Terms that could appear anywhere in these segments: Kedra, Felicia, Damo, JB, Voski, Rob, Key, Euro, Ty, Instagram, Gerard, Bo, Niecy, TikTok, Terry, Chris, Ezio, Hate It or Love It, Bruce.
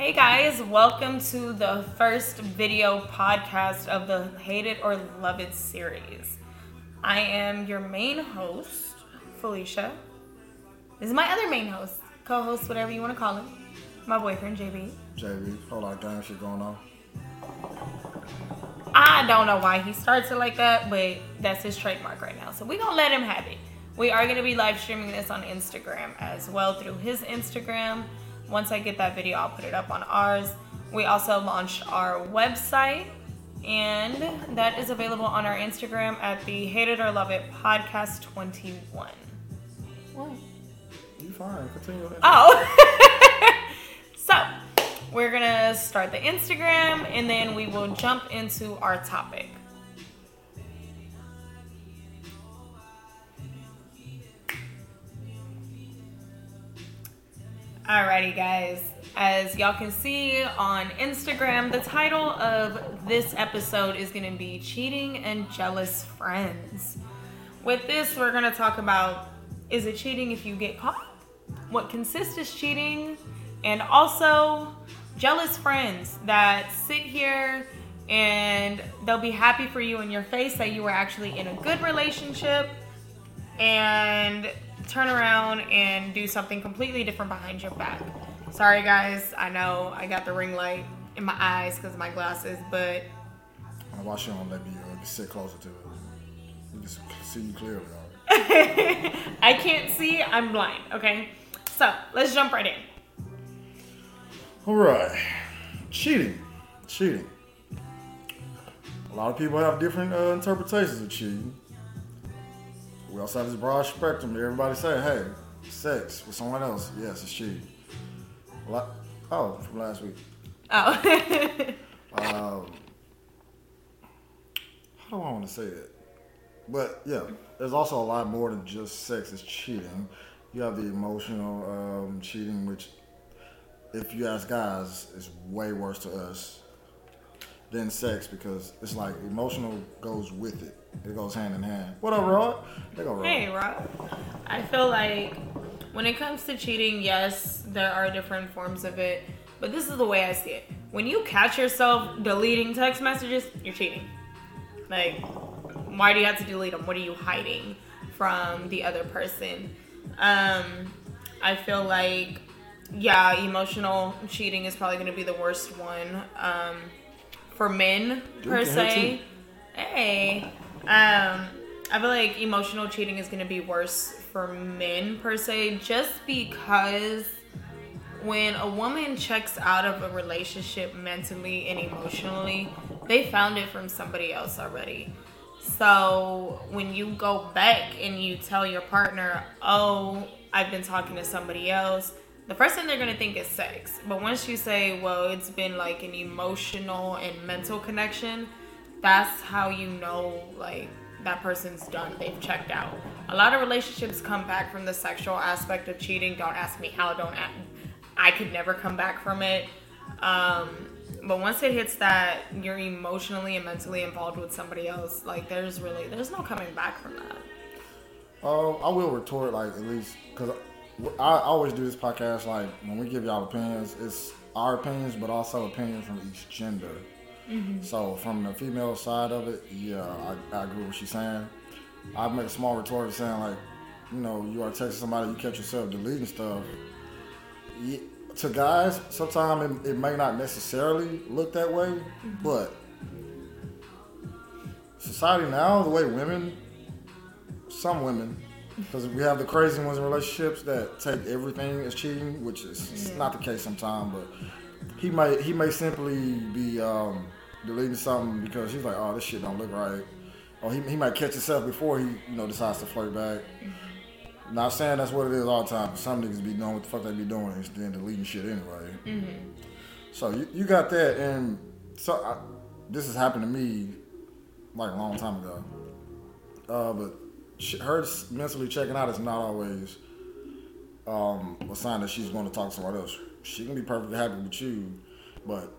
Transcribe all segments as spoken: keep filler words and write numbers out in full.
Hey guys, welcome to the first video podcast of the Hate It or Love It series. I am your main host, Felicia. This is my other main host, co-host, whatever you want to call him. My boyfriend, J B. J B, whole lot of damn shit going on. I don't know why he starts it like that, but that's his trademark right now. So we're going to let him have it. We are going to be live streaming this on Instagram as well through his Instagram. Once I get that video, I'll put it up on ours. We also launched our website, and that is available on our Instagram at the Hate It or Love It Podcast twenty-one. What? You fine. Continue. Oh. So, we're going to start the Instagram, and then we will jump into our topic. Alrighty guys, as y'all can see on Instagram, the title of this episode is going to be Cheating and Jealous Friends. With this, we're going to talk about, is it cheating if you get caught? What consists as cheating? And also, jealous friends that sit here and they'll be happy for you in your face that you were actually in a good relationship and turn around and do something completely different behind your back. Sorry guys, I know I got the ring light in my eyes because of my glasses, but I watch you on, let me uh, sit closer to it. You can see you clearly. I can't see, I'm blind, okay? So, let's jump right in. All right, cheating, cheating. A lot of people have different uh, interpretations of cheating. We also have this broad spectrum that everybody say, hey, sex with someone else, yes, it's cheating. Lot- oh, from last week. Oh. um, how do I want to say it? But yeah, there's also a lot more than just sex is cheating. You have the emotional um, cheating, which if you ask guys, is way worse to us than sex because it's like emotional goes with it. It goes hand in hand. What up, Rob? They go, Rob. Hey, Rob. I feel like when it comes to cheating, yes, there are different forms of it, but this is the way I see it. When you catch yourself deleting text messages, you're cheating. Like, why do you have to delete them? What are you hiding from the other person? Um, I feel like, yeah, emotional cheating is probably going to be the worst one um, for men, per se. Hey. Um, I feel like emotional cheating is going to be worse for men per se, just because when a woman checks out of a relationship mentally and emotionally, they found it from somebody else already. So when you go back and you tell your partner, oh, I've been talking to somebody else, the first thing they're going to think is sex. But once you say, well, it's been like an emotional and mental connection, that's how you know, like, that person's done. They've checked out. A lot of relationships come back from the sexual aspect of cheating. Don't ask me how. Don't ask. I could never come back from it. Um, but once it hits that you're emotionally and mentally involved with somebody else, like, there's really, there's no coming back from that. Um, I will retort, like, at least, because I, I always do this podcast, like, when we give y'all opinions, it's our opinions, but also opinions from each gender. Mm-hmm. So from the female side of it, yeah, I, I agree with what she's saying. I make a small retort saying like, you know, you are texting somebody, you catch yourself deleting stuff. Yeah, to guys, sometimes it, it may not necessarily look that way, mm-hmm. but society now, the way women, some women, because we have the crazy ones in relationships that take everything as cheating, which is mm-hmm. not the case sometimes, but he might he may simply be um, deleting something because he's like, oh, this shit don't look right. Or he he might catch himself before he, you know, decides to flirt back. Not saying that's what it is all the time, but some niggas be knowing what the fuck they be doing and then deleting shit anyway. Mm-hmm. So you, you got that, and so I, this has happened to me like a long time ago. Uh, but she, her mentally checking out is not always um, a sign that she's going to talk to someone else. She can be perfectly happy with you, but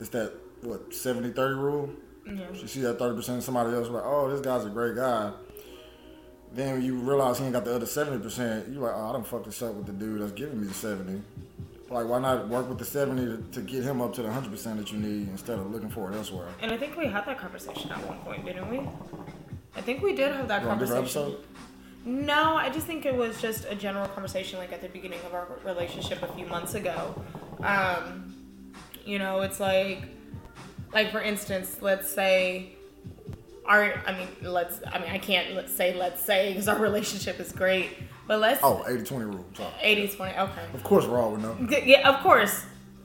it's that, what, seventy-thirty rule? Yeah. You see that thirty percent of somebody else, like, oh, this guy's a great guy. Then when you realize he ain't got the other seventy percent, you're like, oh, I done fucked this up with the dude that's giving me the seventy. Like, why not work with the seventy to, to get him up to the one hundred percent that you need instead of looking for it elsewhere? And I think we had that conversation at one point, didn't we? I think we did have that you conversation. On a different episode? No, I just think it was just a general conversation, like, at the beginning of our relationship a few months ago. Um, you know, it's like, like, for instance, let's say... Our, I mean, let's, I mean, I can't let's say, let's say, because our relationship is great, but let's... Oh, eighty twenty rule. eighty twenty, okay. Of course, Rob would know. Yeah, of course.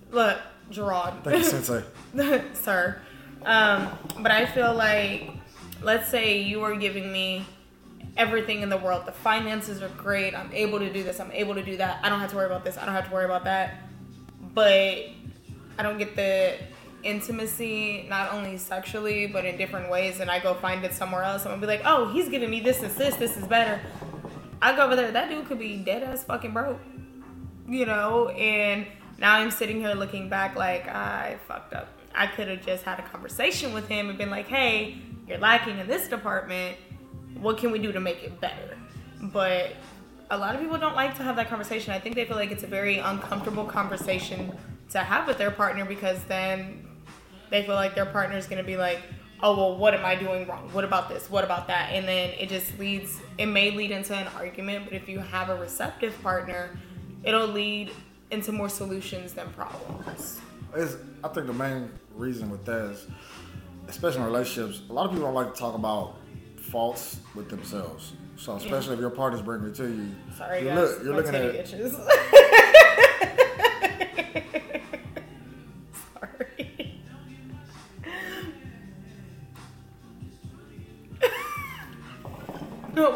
Look, Gerard. Thank you, Sensei. Sir. Um, but I feel like, let's say you are giving me everything in the world. The finances are great. I'm able to do this. I'm able to do that. I don't have to worry about this. I don't have to worry about that. But I don't get the... intimacy, not only sexually but in different ways, and I go find it somewhere else. I'm gonna be like, oh, he's giving me this and this, this is better. I go over there, that dude could be dead ass fucking broke, you know, and now I'm sitting here looking back like I fucked up. I could have just had a conversation with him and been like, hey, you're lacking in this department, what can we do to make it better? But a lot of people don't like to have that conversation. I think they feel like it's a very uncomfortable conversation to have with their partner, because then they feel like their partner is going to be like, oh, well, what am I doing wrong? What about this? What about that? And then it just leads, it may lead into an argument, but if you have a receptive partner, it'll lead into more solutions than problems. It's, I think the main reason with that is, especially in relationships, a lot of people don't like to talk about faults with themselves. So especially yeah. if your partner's bringing it to you. Sorry, you're guys. Look, you're looking at itches.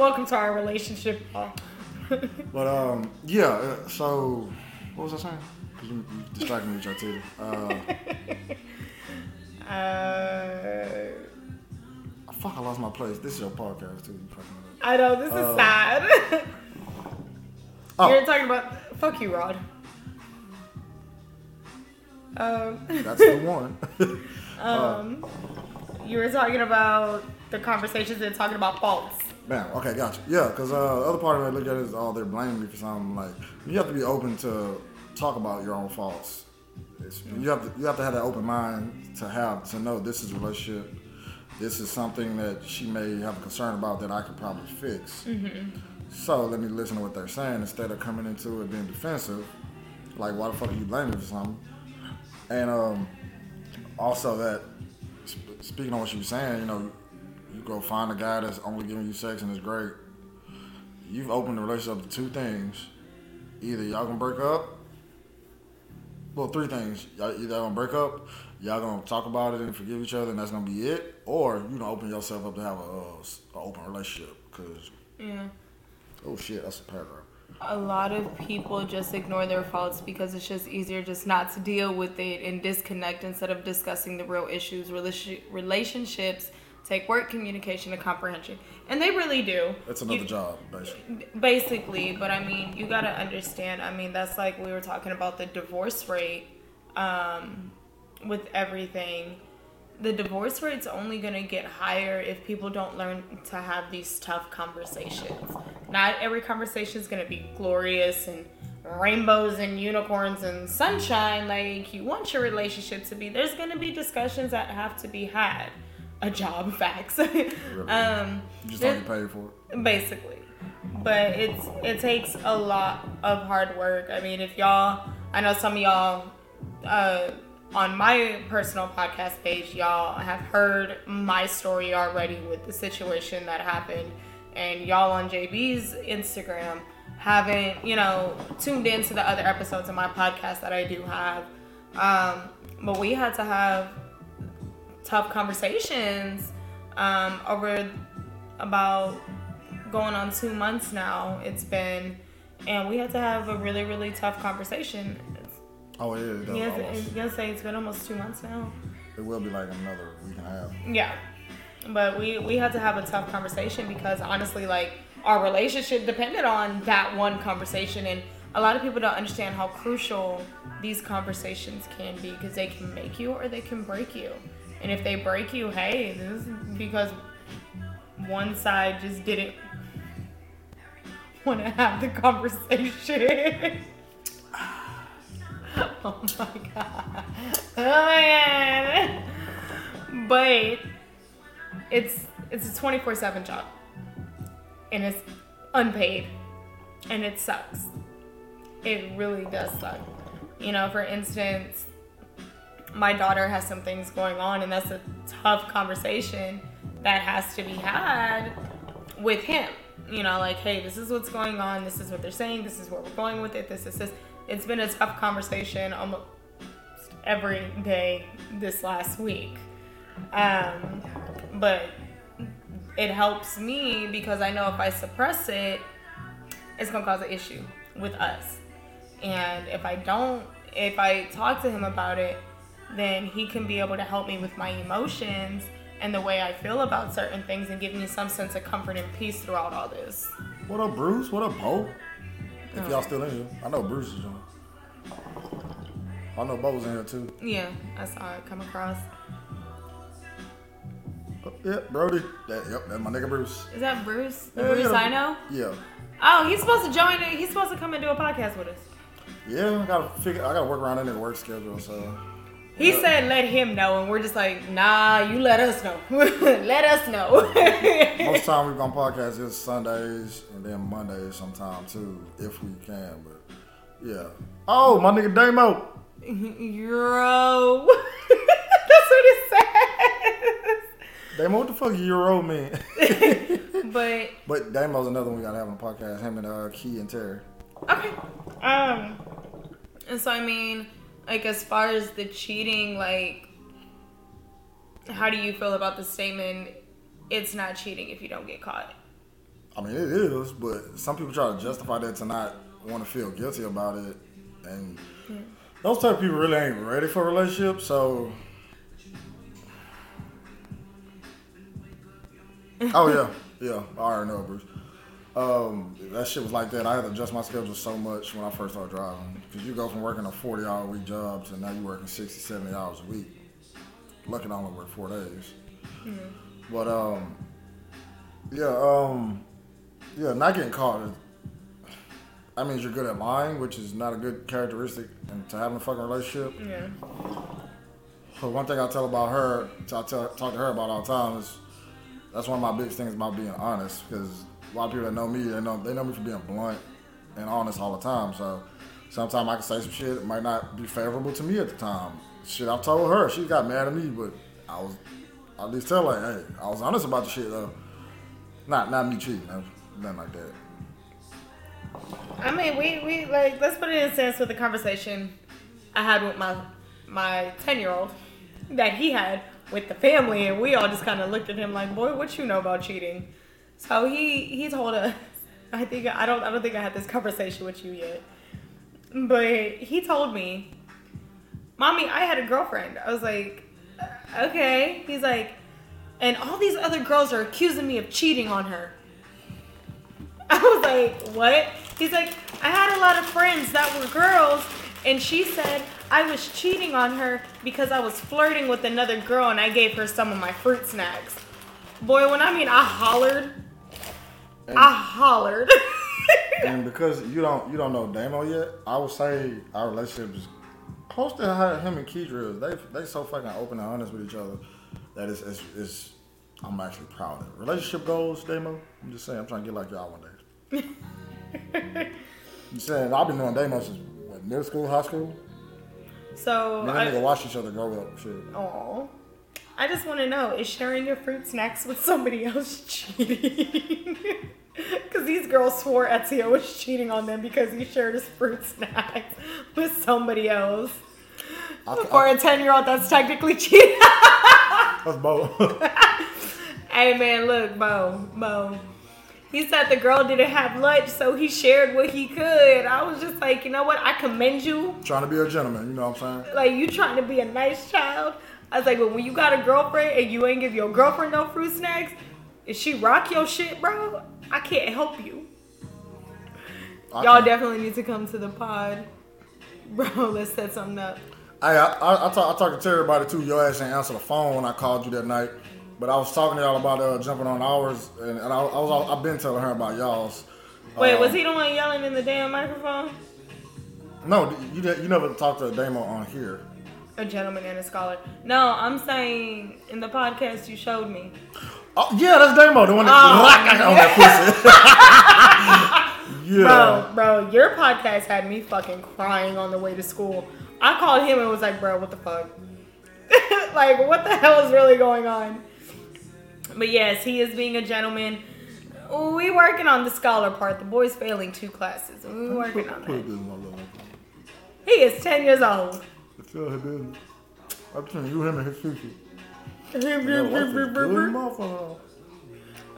Welcome to our relationship. But um, yeah. So, what was I saying? Cause you, you distracted me with your titty. Uh, uh, fuck! I lost my place. This is your podcast too. I know. This is uh, sad. Oh. You're talking about fuck you, Rod. Um. That's the one. um, uh, you were talking about the conversations and talking about faults. Bam. Okay, gotcha. Yeah, because uh, the other part of it I look at it is, oh, they're blaming me for something. Like, you have to be open to talk about your own faults. It's, you have to you have to have that open mind to have to know this is a relationship. This is something that she may have a concern about that I could probably fix. Mm-hmm. So let me listen to what they're saying instead of coming into it being defensive. Like, why the fuck are you blaming me for something? And um, also that sp- speaking on what she was saying, you know. You go find a guy that's only giving you sex and it's great. You've opened the relationship to two things. Either y'all gonna break up, well, three things. Y'all either gonna break up, y'all gonna talk about it and forgive each other, and that's gonna be it, or you gonna open yourself up to have a, uh, a open relationship. Cause yeah. Oh shit, that's a paragraph. A lot of people just ignore their faults because it's just easier just not to deal with it and disconnect instead of discussing the real issues. Relati- relationships. Take work, communication, and comprehension. And they really do. That's another you, job, basically. Basically, but I mean, you got to understand. I mean, that's like we were talking about the divorce rate um, with everything. The divorce rate's only going to get higher if people don't learn to have these tough conversations. Not every conversation is going to be glorious and rainbows and unicorns and sunshine like you want your relationship to be. There's going to be discussions that have to be had. A job, facts. um, you just don't get paid for it. Basically. But it's it takes a lot of hard work. I mean, if y'all, I know some of y'all uh, on my personal podcast page, y'all have heard my story already with the situation that happened. And y'all on J B's Instagram haven't, you know, tuned into the other episodes of my podcast that I do have. Um, but we had to have tough conversations um, over about going on two months now. It's been, and we had to have a really, really tough conversation. It's, oh, it is. You going to say it's been almost two months now? It will be like another week and a half. Yeah. But we, we had to have a tough conversation because honestly, like, our relationship depended on that one conversation. And a lot of people don't understand how crucial these conversations can be because they can make you or they can break you. And if they break you, hey, this is because one side just didn't want to have the conversation. Oh my god. Oh my god. But it's it's a twenty-four seven job. And it's unpaid. And it sucks. It really does suck. You know, for instance, my daughter has some things going on, and that's a tough conversation that has to be had with him. You know, like, hey, this is what's going on. This is what they're saying. This is where we're going with it. This is this. It's been a tough conversation almost every day this last week. Um, but it helps me because I know if I suppress it, it's going to cause an issue with us. And if I don't, if I talk to him about it, then he can be able to help me with my emotions and the way I feel about certain things and give me some sense of comfort and peace throughout all this. What up, Bruce? What up, Bo? If oh. y'all still in here. I know Bruce is on. I know Bo's in here, too. Yeah, I saw it come across. Oh, yep, yeah, Brody. That, yep, that's my nigga Bruce. Is that Bruce? The yeah, Bruce yeah. I know? Yeah. Oh, he's supposed to join it. He's supposed to come and do a podcast with us. Yeah, I gotta figure. I gotta work around that nigga's work schedule, so... He yeah. said, let him know. And we're just like, nah, you let us know. Let us know. Most time we've gone podcasts is Sundays and then Mondays sometime too, if we can. But yeah. Oh, my nigga Damo. Euro. That's what it says. Damo, what the fuck Euro mean? but but Damo's another one we gotta have on the podcast. Him and uh, Key and Terry. Okay. Um. And so, I mean... Like, as far as the cheating, like, how do you feel about the statement, it's not cheating if you don't get caught? I mean, it is, but some people try to justify that to not want to feel guilty about it. And yeah. those type of people really ain't ready for a relationship, so... Oh, yeah. Yeah, I already know, Bruce. Um, that shit was like that. I had to adjust my schedule so much when I first started driving. Because you go from working a forty-hour week job to now you're working sixty, seventy hours a week. Lucky I only work four days. Mm-hmm. But, um, yeah, um, yeah, not getting caught. That means you're good at lying, which is not a good characteristic to having a fucking relationship. Yeah. But one thing I tell about her, I tell, talk to her about all the time, is that's one of my biggest things about being honest. Because a lot of people that know me, they know, they know me for being blunt and honest all the time. So sometimes I can say some shit that might not be favorable to me at the time. Shit I told her, she got mad at me, but I was, I at least tell her, hey, I was honest about the shit though. Not, not me cheating, nothing like that. I mean, we, we like, let's put it in a sense with the conversation I had with my my ten-year-old that he had with the family, and we all just kind of looked at him like, boy, what you know about cheating? So he, he told us, I think I don't I don't think I had this conversation with you yet, but he told me, "Mommy, I had a girlfriend." I was like, "Okay." He's like, "And all these other girls are accusing me of cheating on her." I was like, "What?" He's like, "I had a lot of friends that were girls, and she said I was cheating on her because I was flirting with another girl, and I gave her some of my fruit snacks." Boy, when I mean I hollered. And, I hollered. And because you don't you don't know Damo yet, I would say our relationship is close to how him and Kedra is. They they so fucking open and honest with each other that it's, it's, it's I'm actually proud of it. Relationship goals, Damo. I'm just saying, I'm trying to get like y'all one day. You saying I've been knowing Damo since what, middle school, high school. So I need to watch each other grow up. Shit. Aw. I just want to know, is sharing your fruit snacks with somebody else cheating? Because these girls swore Ezio was cheating on them because he shared his fruit snacks with somebody else. I, For I, a ten-year-old, that's technically cheating. That's Bo. Hey, man, look, Bo, Bo. He said the girl didn't have lunch, so he shared what he could. I was just like, you know what? I commend you. Trying to be a gentleman, you know what I'm saying? Like, you trying to be a nice child. I was like, but when you got a girlfriend and you ain't give your girlfriend no fruit snacks, if she rock your shit, bro, I can't help you. I Y'all can't. Definitely need to come to the pod. Bro, let's set something up. I I, I, I talked talk to Terry about it too. Your ass didn't answer the phone when I called you that night. But I was talking to y'all about uh, jumping on ours, and, and I, I was, I've been telling her about y'all's. Wait, um, was he the one yelling in the damn microphone? No, you you never talked to Damo on here. A gentleman and a scholar. No, I'm saying in the podcast you showed me. Oh yeah, that's Damo, the one that oh. on that pussy. Yeah. Bro, bro, your podcast had me fucking crying on the way to school. I called him and was like, bro, what the fuck? Like, what the hell is really going on? But yes, he is being a gentleman. We working on the scholar part. The boy's failing two classes. We working on that. He is ten years old. I'm telling you, him and his sushi.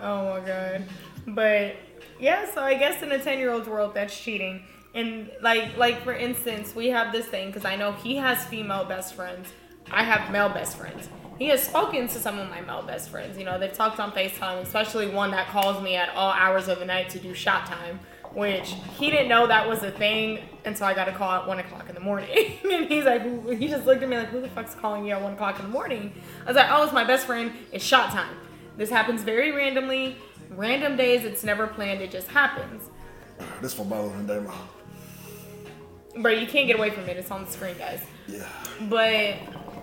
Oh my god. But yeah, so I guess in a ten-year-old's world, that's cheating. And like, like for instance, we have this thing because I know he has female best friends. I have male best friends. He has spoken to some of my male best friends. You know, they've talked on FaceTime, especially one that calls me at all hours of the night to do shot time, which he didn't know that was a thing until I got a call at one o'clock in the morning. And he's like, he just looked at me like, who the fuck's calling you at one o'clock in the morning? I was like, oh, it's my best friend. It's shot time. This happens very randomly. Random days, it's never planned. It just happens. This for Bo and Damo. Bro, you can't get away from it. It's on the screen, guys. Yeah. But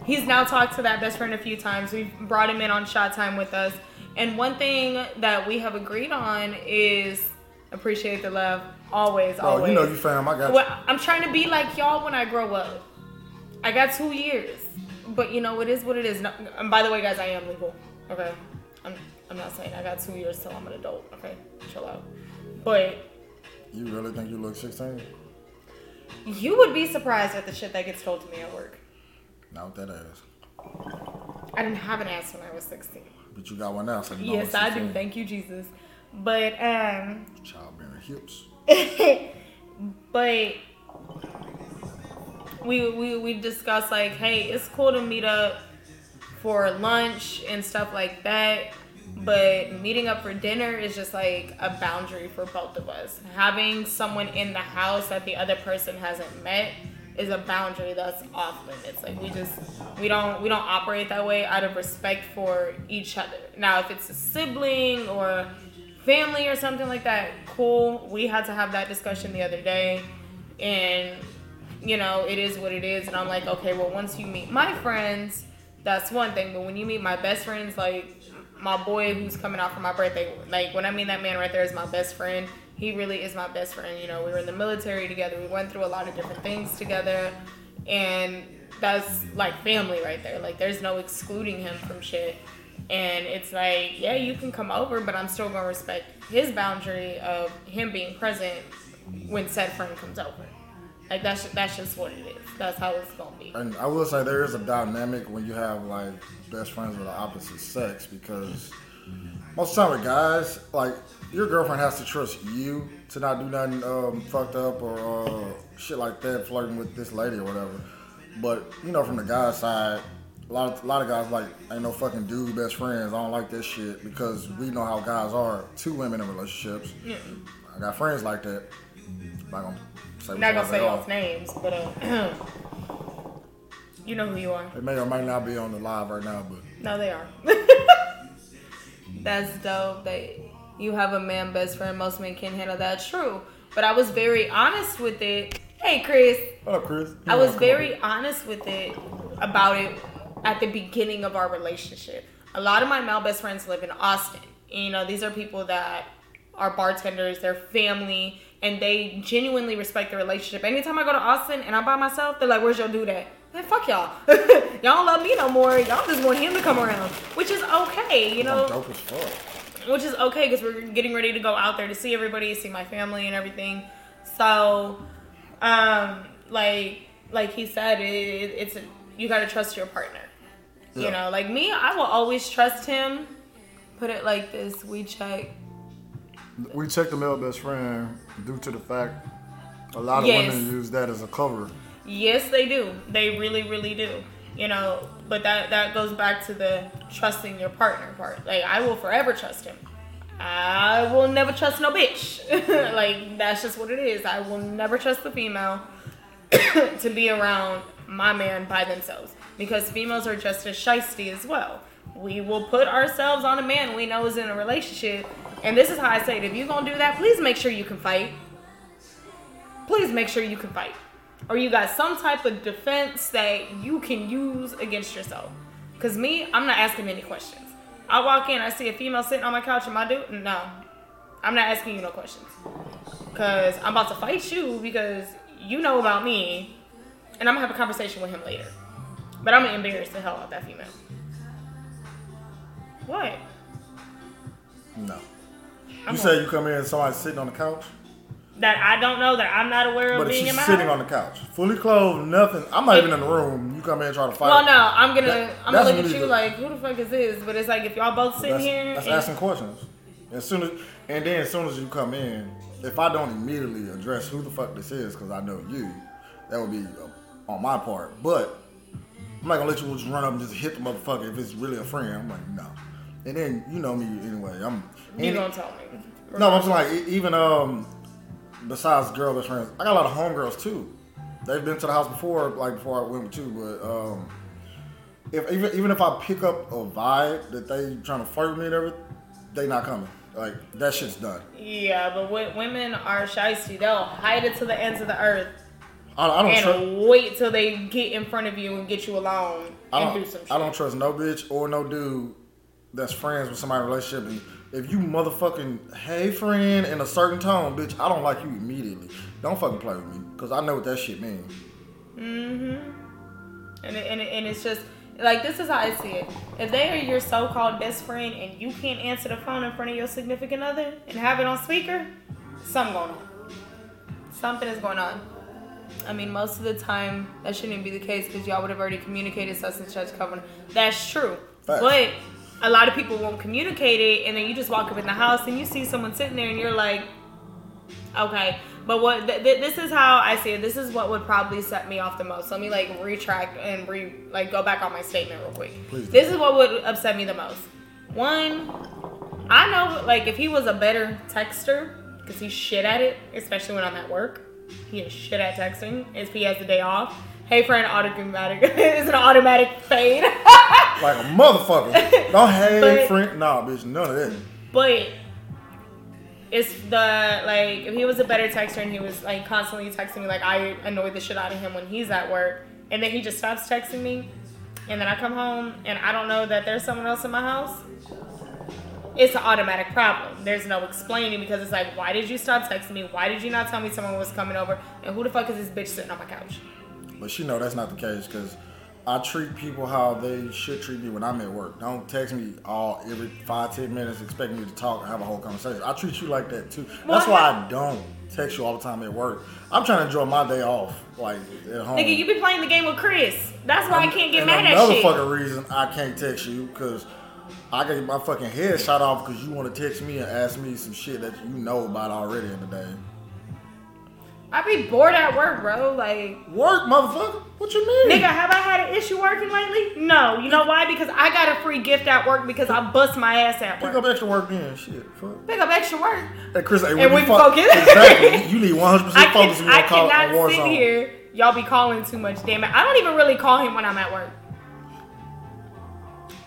he's now talked to that best friend a few times. We've brought him in on shot time with us. And one thing that we have agreed on is appreciate the love. Always, bro, always. You know you fam, I got well, you. I'm trying to be like y'all when I grow up. I got two years. But you know, it is what it is. No, and by the way, guys, I am legal. Okay? I'm I'm not saying I got two years till I'm an adult. Okay? Chill out. But you really think you look sixteen? You would be surprised at the shit that gets told to me at work. Not with that ass. I didn't have an ass when I was sixteen. But you got one now, so you know yes, I do. Thank you, Jesus. But um. Childbearing hips. But we we we discussed like, hey, it's cool to meet up for lunch and stuff like that. But meeting up for dinner is just like a boundary for both of us. Having someone in the house that the other person hasn't met is a boundary that's off limits. Like we just we don't we don't operate that way out of respect for each other. Now, if it's a sibling or family or something like that, cool. We had to have that discussion the other day, and you know, it is what it is. And I'm like, okay, well, once you meet my friends, that's one thing. But when you meet my best friends, like my boy who's coming out for my birthday, like when I mean that man right there is my best friend. He really is my best friend. You know, we were in the military together. We went through a lot of different things together. And that's like family right there. Like there's no excluding him from shit. And it's like, yeah, you can come over, but I'm still going to respect his boundary of him being present when said friend comes over. Like that's, that's just what it is. That's how it's going to be. And I will say there is a dynamic when you have like best friends with the opposite sex, because most of the time with guys, like your girlfriend has to trust you to not do nothing um, fucked up or uh, shit like that, flirting with this lady or whatever. But you know, from the guy's side, a lot of, a lot of guys like ain't no fucking dude best friends. I don't like this shit because we know how guys are to women in relationships. Yeah. I got friends like that. I'm not gonna say, not gonna say y'all's names, but uh, you know who you are. They may or may not be on the live right now, but no, they are. That's dope that you have a man best friend. Most men can't handle that. True. But I was very honest with it. Hey, Chris. What up, Chris? You I was very on. honest with it about it at the beginning of our relationship. A lot of my male best friends live in Austin. And, you know, these are people that are bartenders, they're family, and they genuinely respect the relationship. Anytime I go to Austin and I'm by myself, they're like, where's your dude at? Man, fuck y'all. Y'all don't love me no more. Y'all just want him to come around, which is okay, you know. I'm dope as fuck. Which is okay because we're getting ready to go out there to see everybody, see my family and everything. So, um, like, like he said, it, it, it's a, you gotta trust your partner. Yeah. You know, like me, I will always trust him. Put it like this: we check. We check the male best friend due to the fact a lot of yes. women use that as a cover. Yes, they do. They really, really do. You know, but that, that goes back to the trusting your partner part. Like, I will forever trust him. I will never trust no bitch. Like, that's just what it is. I will never trust the female to be around my man by themselves. Because females are just as shiesty as well. We will put ourselves on a man we know is in a relationship. And this is how I say it. If you're going to do that, please make sure you can fight. Please make sure you can fight. or you got some type of defense that you can use against yourself. Because me, I'm not asking many questions. I walk in, I see a female sitting on my couch, and my dude, no. I'm not asking you no questions. Because I'm about to fight you because you know about me, and I'm going to have a conversation with him later. But I'm going to embarrass the hell out of that female. What? No. I'm you said you come in and somebody's sitting on the couch? That I don't know, that I'm not aware of but being in my house. But she's sitting on the couch. Fully clothed, nothing. I'm not it, even in the room. You come in and try to fight. Well, no, I'm going to I'm gonna look at you like, who the fuck is this? But it's like, if y'all both sitting that's, here. That's and, asking questions. As soon as, and then as soon as you come in, if I don't immediately address who the fuck this is because I know you, that would be on my part. But I'm not going to let you just run up and just hit the motherfucker if it's really a friend. I'm like, no. And then, you know me anyway. I'm. You don't tell me. No, I'm just like, even um, besides girl best friends, I got a lot of homegirls too. They've been to the house before, like before I went with you, but um, if even even if I pick up a vibe that they trying to flirt with me and everything, they not coming. Like, that shit's done. Yeah, but when women are shysty, they'll hide it to the ends of the earth. I, I don't and tru- wait till they get in front of you and get you alone and do some shit. I don't trust no bitch or no dude that's friends with somebody in a relationship. And if you motherfucking, hey friend, in a certain tone, bitch, I don't like you immediately. Don't fucking play with me, because I know what that shit means. Mm-hmm. And, it, and, it, and it's just, like, this is how I see it. If they are your so-called best friend and you can't answer the phone in front of your significant other and have it on speaker, something going on. Something is going on. I mean, most of the time, that shouldn't be the case because y'all would have already communicated such and such covenant. That's true. Fact. But a lot of people won't communicate it, and then you just walk up in the house and you see someone sitting there and you're like, okay. But what th- th- this is how I see it. This is what would probably set me off the most. Let me like retract and re like go back on my statement real quick. Please. This is what would upset me the most. One, I know like if he was a better texter, because he's shit at it, especially when I'm at work. He is shit at texting. If he has the day off, hey friend, automatic is an automatic fade. Like a motherfucker. Don't hey friend, nah, bitch, none of that. But it's the like if he was a better texter and he was like constantly texting me, like I annoy the shit out of him when he's at work, and then he just stops texting me, and then I come home and I don't know that there's someone else in my house. It's an automatic problem. There's no explaining because it's like, why did you stop texting me? Why did you not tell me someone was coming over? And who the fuck is this bitch sitting on my couch? But she know that's not the case because I treat people how they should treat me when I'm at work. Don't text me all every five, ten minutes expecting me to talk and have a whole conversation. I treat you like that too. Well, that's I why have... I don't text you all the time at work. I'm trying to enjoy my day off, like at home. Nigga, you be playing the game with Chris. That's why I'm, I can't get mad at you. Another fucking reason I can't text you because I get my fucking head shot off because you want to text me and ask me some shit that you know about already in the day. I be bored at work, bro. Like work, motherfucker. What you mean? Nigga, have I had an issue working lately? No. You know why? Because I got a free gift at work because I bust my ass at work. Pick up extra work then. Shit. Fuck. Pick up extra work. Hey, Chris, hey, and we fuck, can focus. Exactly. You need one hundred percent I focus can, when you call a war zone. I cannot sit here. Y'all be calling too much. Damn it. I don't even really call him when I'm at work.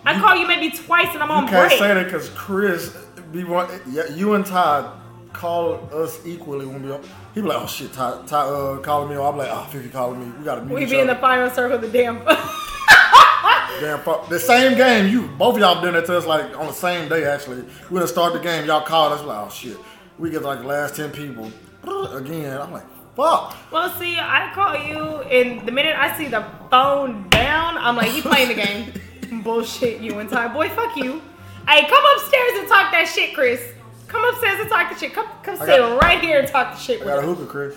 I you, call you maybe twice and I'm on break. You can't say that because Chris, be one, you and Todd call us equally when we on. He be like, oh shit, Ty, Ty uh, calling me. I'm like, oh, fifty calling me. We gotta meet. We each be other. In the final circle of the damn. Damn fuck. The same game. You both of y'all been there to us like on the same day. Actually, we done start the game. Y'all called us. We're like, oh shit. We get like the last ten people again. I'm like, fuck. Well, see, I call you, and the minute I see the phone down, I'm like, he playing the game. Bullshit, you and Ty. Boy, fuck you. Hey, come upstairs and talk that shit, Chris. Come upstairs and talk the shit. Come come sit right here and talk the shit with me. I got a hookah, Chris.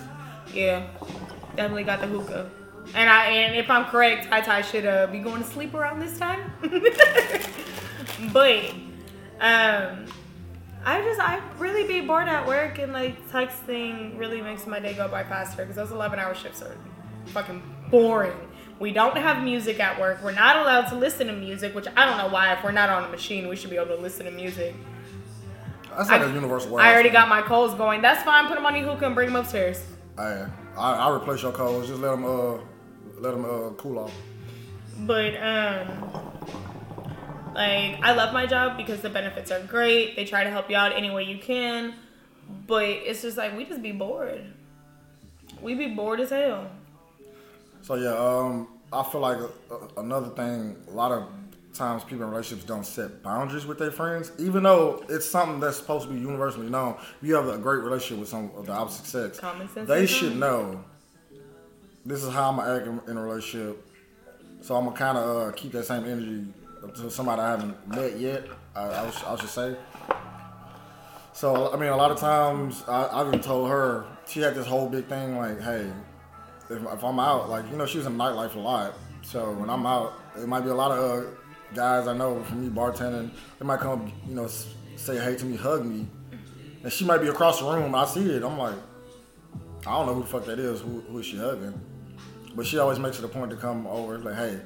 Yeah. Definitely got the hookah. And I and if I'm correct, Ty Ty should uh, be going to sleep around this time. But um I just I really be bored at work, and like texting really makes my day go by faster because those eleven hour shifts are fucking boring. We don't have music at work. We're not allowed to listen to music, which I don't know why. If we're not on a machine, we should be able to listen to music. That's like I, a universal word. I already got my codes going. That's fine. Put them on your hookah and bring them upstairs. I, I, I replace your codes. Just let them, uh, let them uh, cool off. But um, like I love my job because the benefits are great. They try to help you out any way you can. But it's just like we just be bored. We be bored as hell. So yeah, um, I feel like a, a, another thing, a lot of times people in relationships don't set boundaries with their friends, even though it's something that's supposed to be universally known. If you have a great relationship with someone of the opposite sex, common sense they should know, this is how I'm going to act in a relationship, so I'm going to kind of uh, keep that same energy to somebody I haven't met yet, I, I, I should say. So, I mean, a lot of times, I, I even told her, she had this whole big thing like, hey, if, if I'm out, like, you know, she was in nightlife a lot. So when I'm out, it might be a lot of uh, guys I know from me bartending, they might come, you know, say hey to me, hug me. And she might be across the room, I see it, I'm like, I don't know who the fuck that is, who, who is she hugging? But she always makes it a point to come over, like, hey,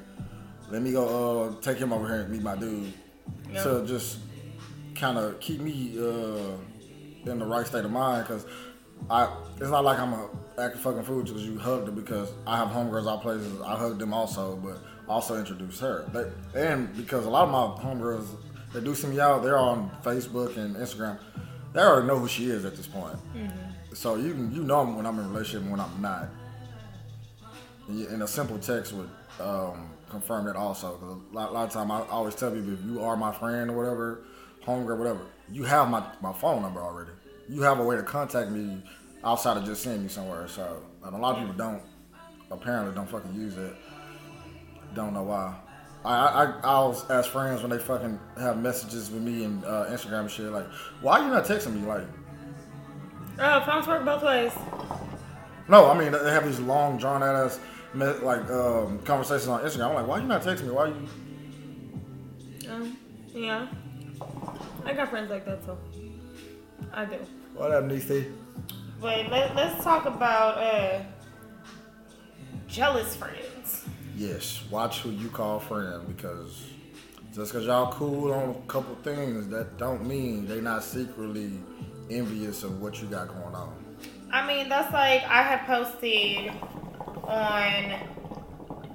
let me go uh, take him over here and meet my dude. Yep. So just kind of keep me uh, in the right state of mind, because I it's not like I'm a acting fucking fool because you hugged her, because I have homegirls I play with, I hug them also, but also introduce her. They, and because a lot of my homegirls that do see me out, they're on Facebook and Instagram, they already know who she is at this point. Mm-hmm. So you can, you know when I'm in a relationship and when I'm not. And a simple text would um, confirm that also. Because a lot, a lot of time I always tell people, if you are my friend or whatever, homegirl, whatever, you have my, my phone number already. You have a way to contact me outside of just seeing me somewhere. So, and a lot of people don't, apparently don't fucking use it. Don't know why. I I I'll ask friends when they fucking have messages with me and uh, Instagram and shit, like, why are you not texting me? Like, oh, phones work both ways. No, I mean, they have these long, drawn out ass like um, conversations on Instagram. I'm like, why are you not texting me? Why are you? Um, yeah. I got friends like that, too. I do. What up, Niecy? Wait, let, let's talk about uh, jealous friends. Yes, watch who you call friend, because just because y'all cool on a couple things, that don't mean they not secretly envious of what you got going on. I mean, that's like I had posted on,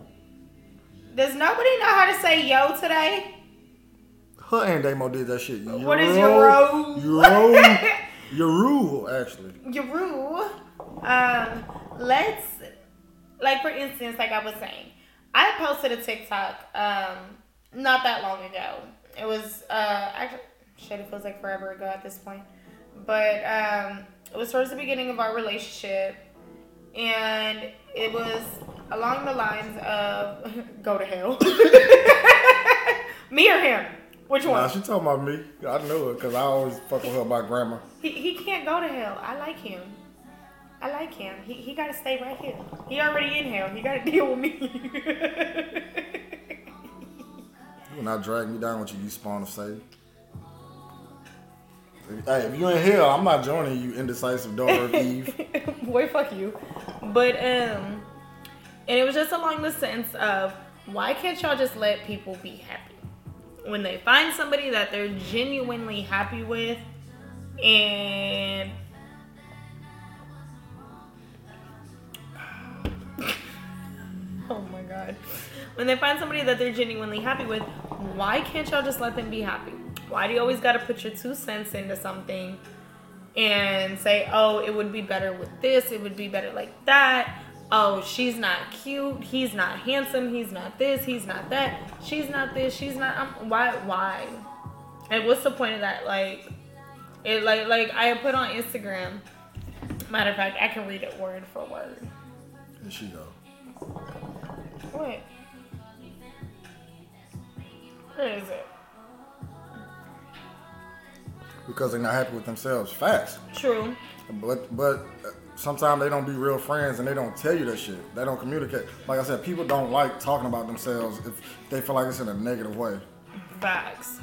does nobody know how to say yo today? Her and Damo did that shit. Euro, what is Euro? Euro. Euro, actually. Euro. Um, let's, like for instance, like I was saying, I posted a TikTok um, not that long ago. It was, uh, actually, shit, it feels like forever ago at this point. But um, it was towards the beginning of our relationship. And it was along the lines of, go to hell. Me or him? Which one? Nah, she talking about me. I know it because I always fuck with her by grandma. He he can't go to hell. I like him. I like him. He he got to stay right here. He already in hell. He got to deal with me. You will not drag me down with you, you spawn of Satan. Hey, if you in hell, I'm not joining you, indecisive daughter of Eve. Boy, fuck you. But, um, and it was just along the sense of, why can't y'all just let people be happy? When they find somebody that they're genuinely happy with, and oh my god, when they find somebody that they're genuinely happy with, why can't y'all just let them be happy? Why do you always got to put your two cents into something and say, oh, it would be better with this, it would be better like that? Oh, she's not cute, he's not handsome, he's not this, he's not that, she's not this, she's not, I'm, why, why? And what's the point of that? Like, it like, like I put on Instagram, matter of fact, I can read it word for word. Here she go. What? Where is it? Because they're not happy with themselves, facts. True. But, but, uh, sometimes they don't be real friends and they don't tell you that shit. They don't communicate. Like I said, people don't like talking about themselves if they feel like it's in a negative way. Facts.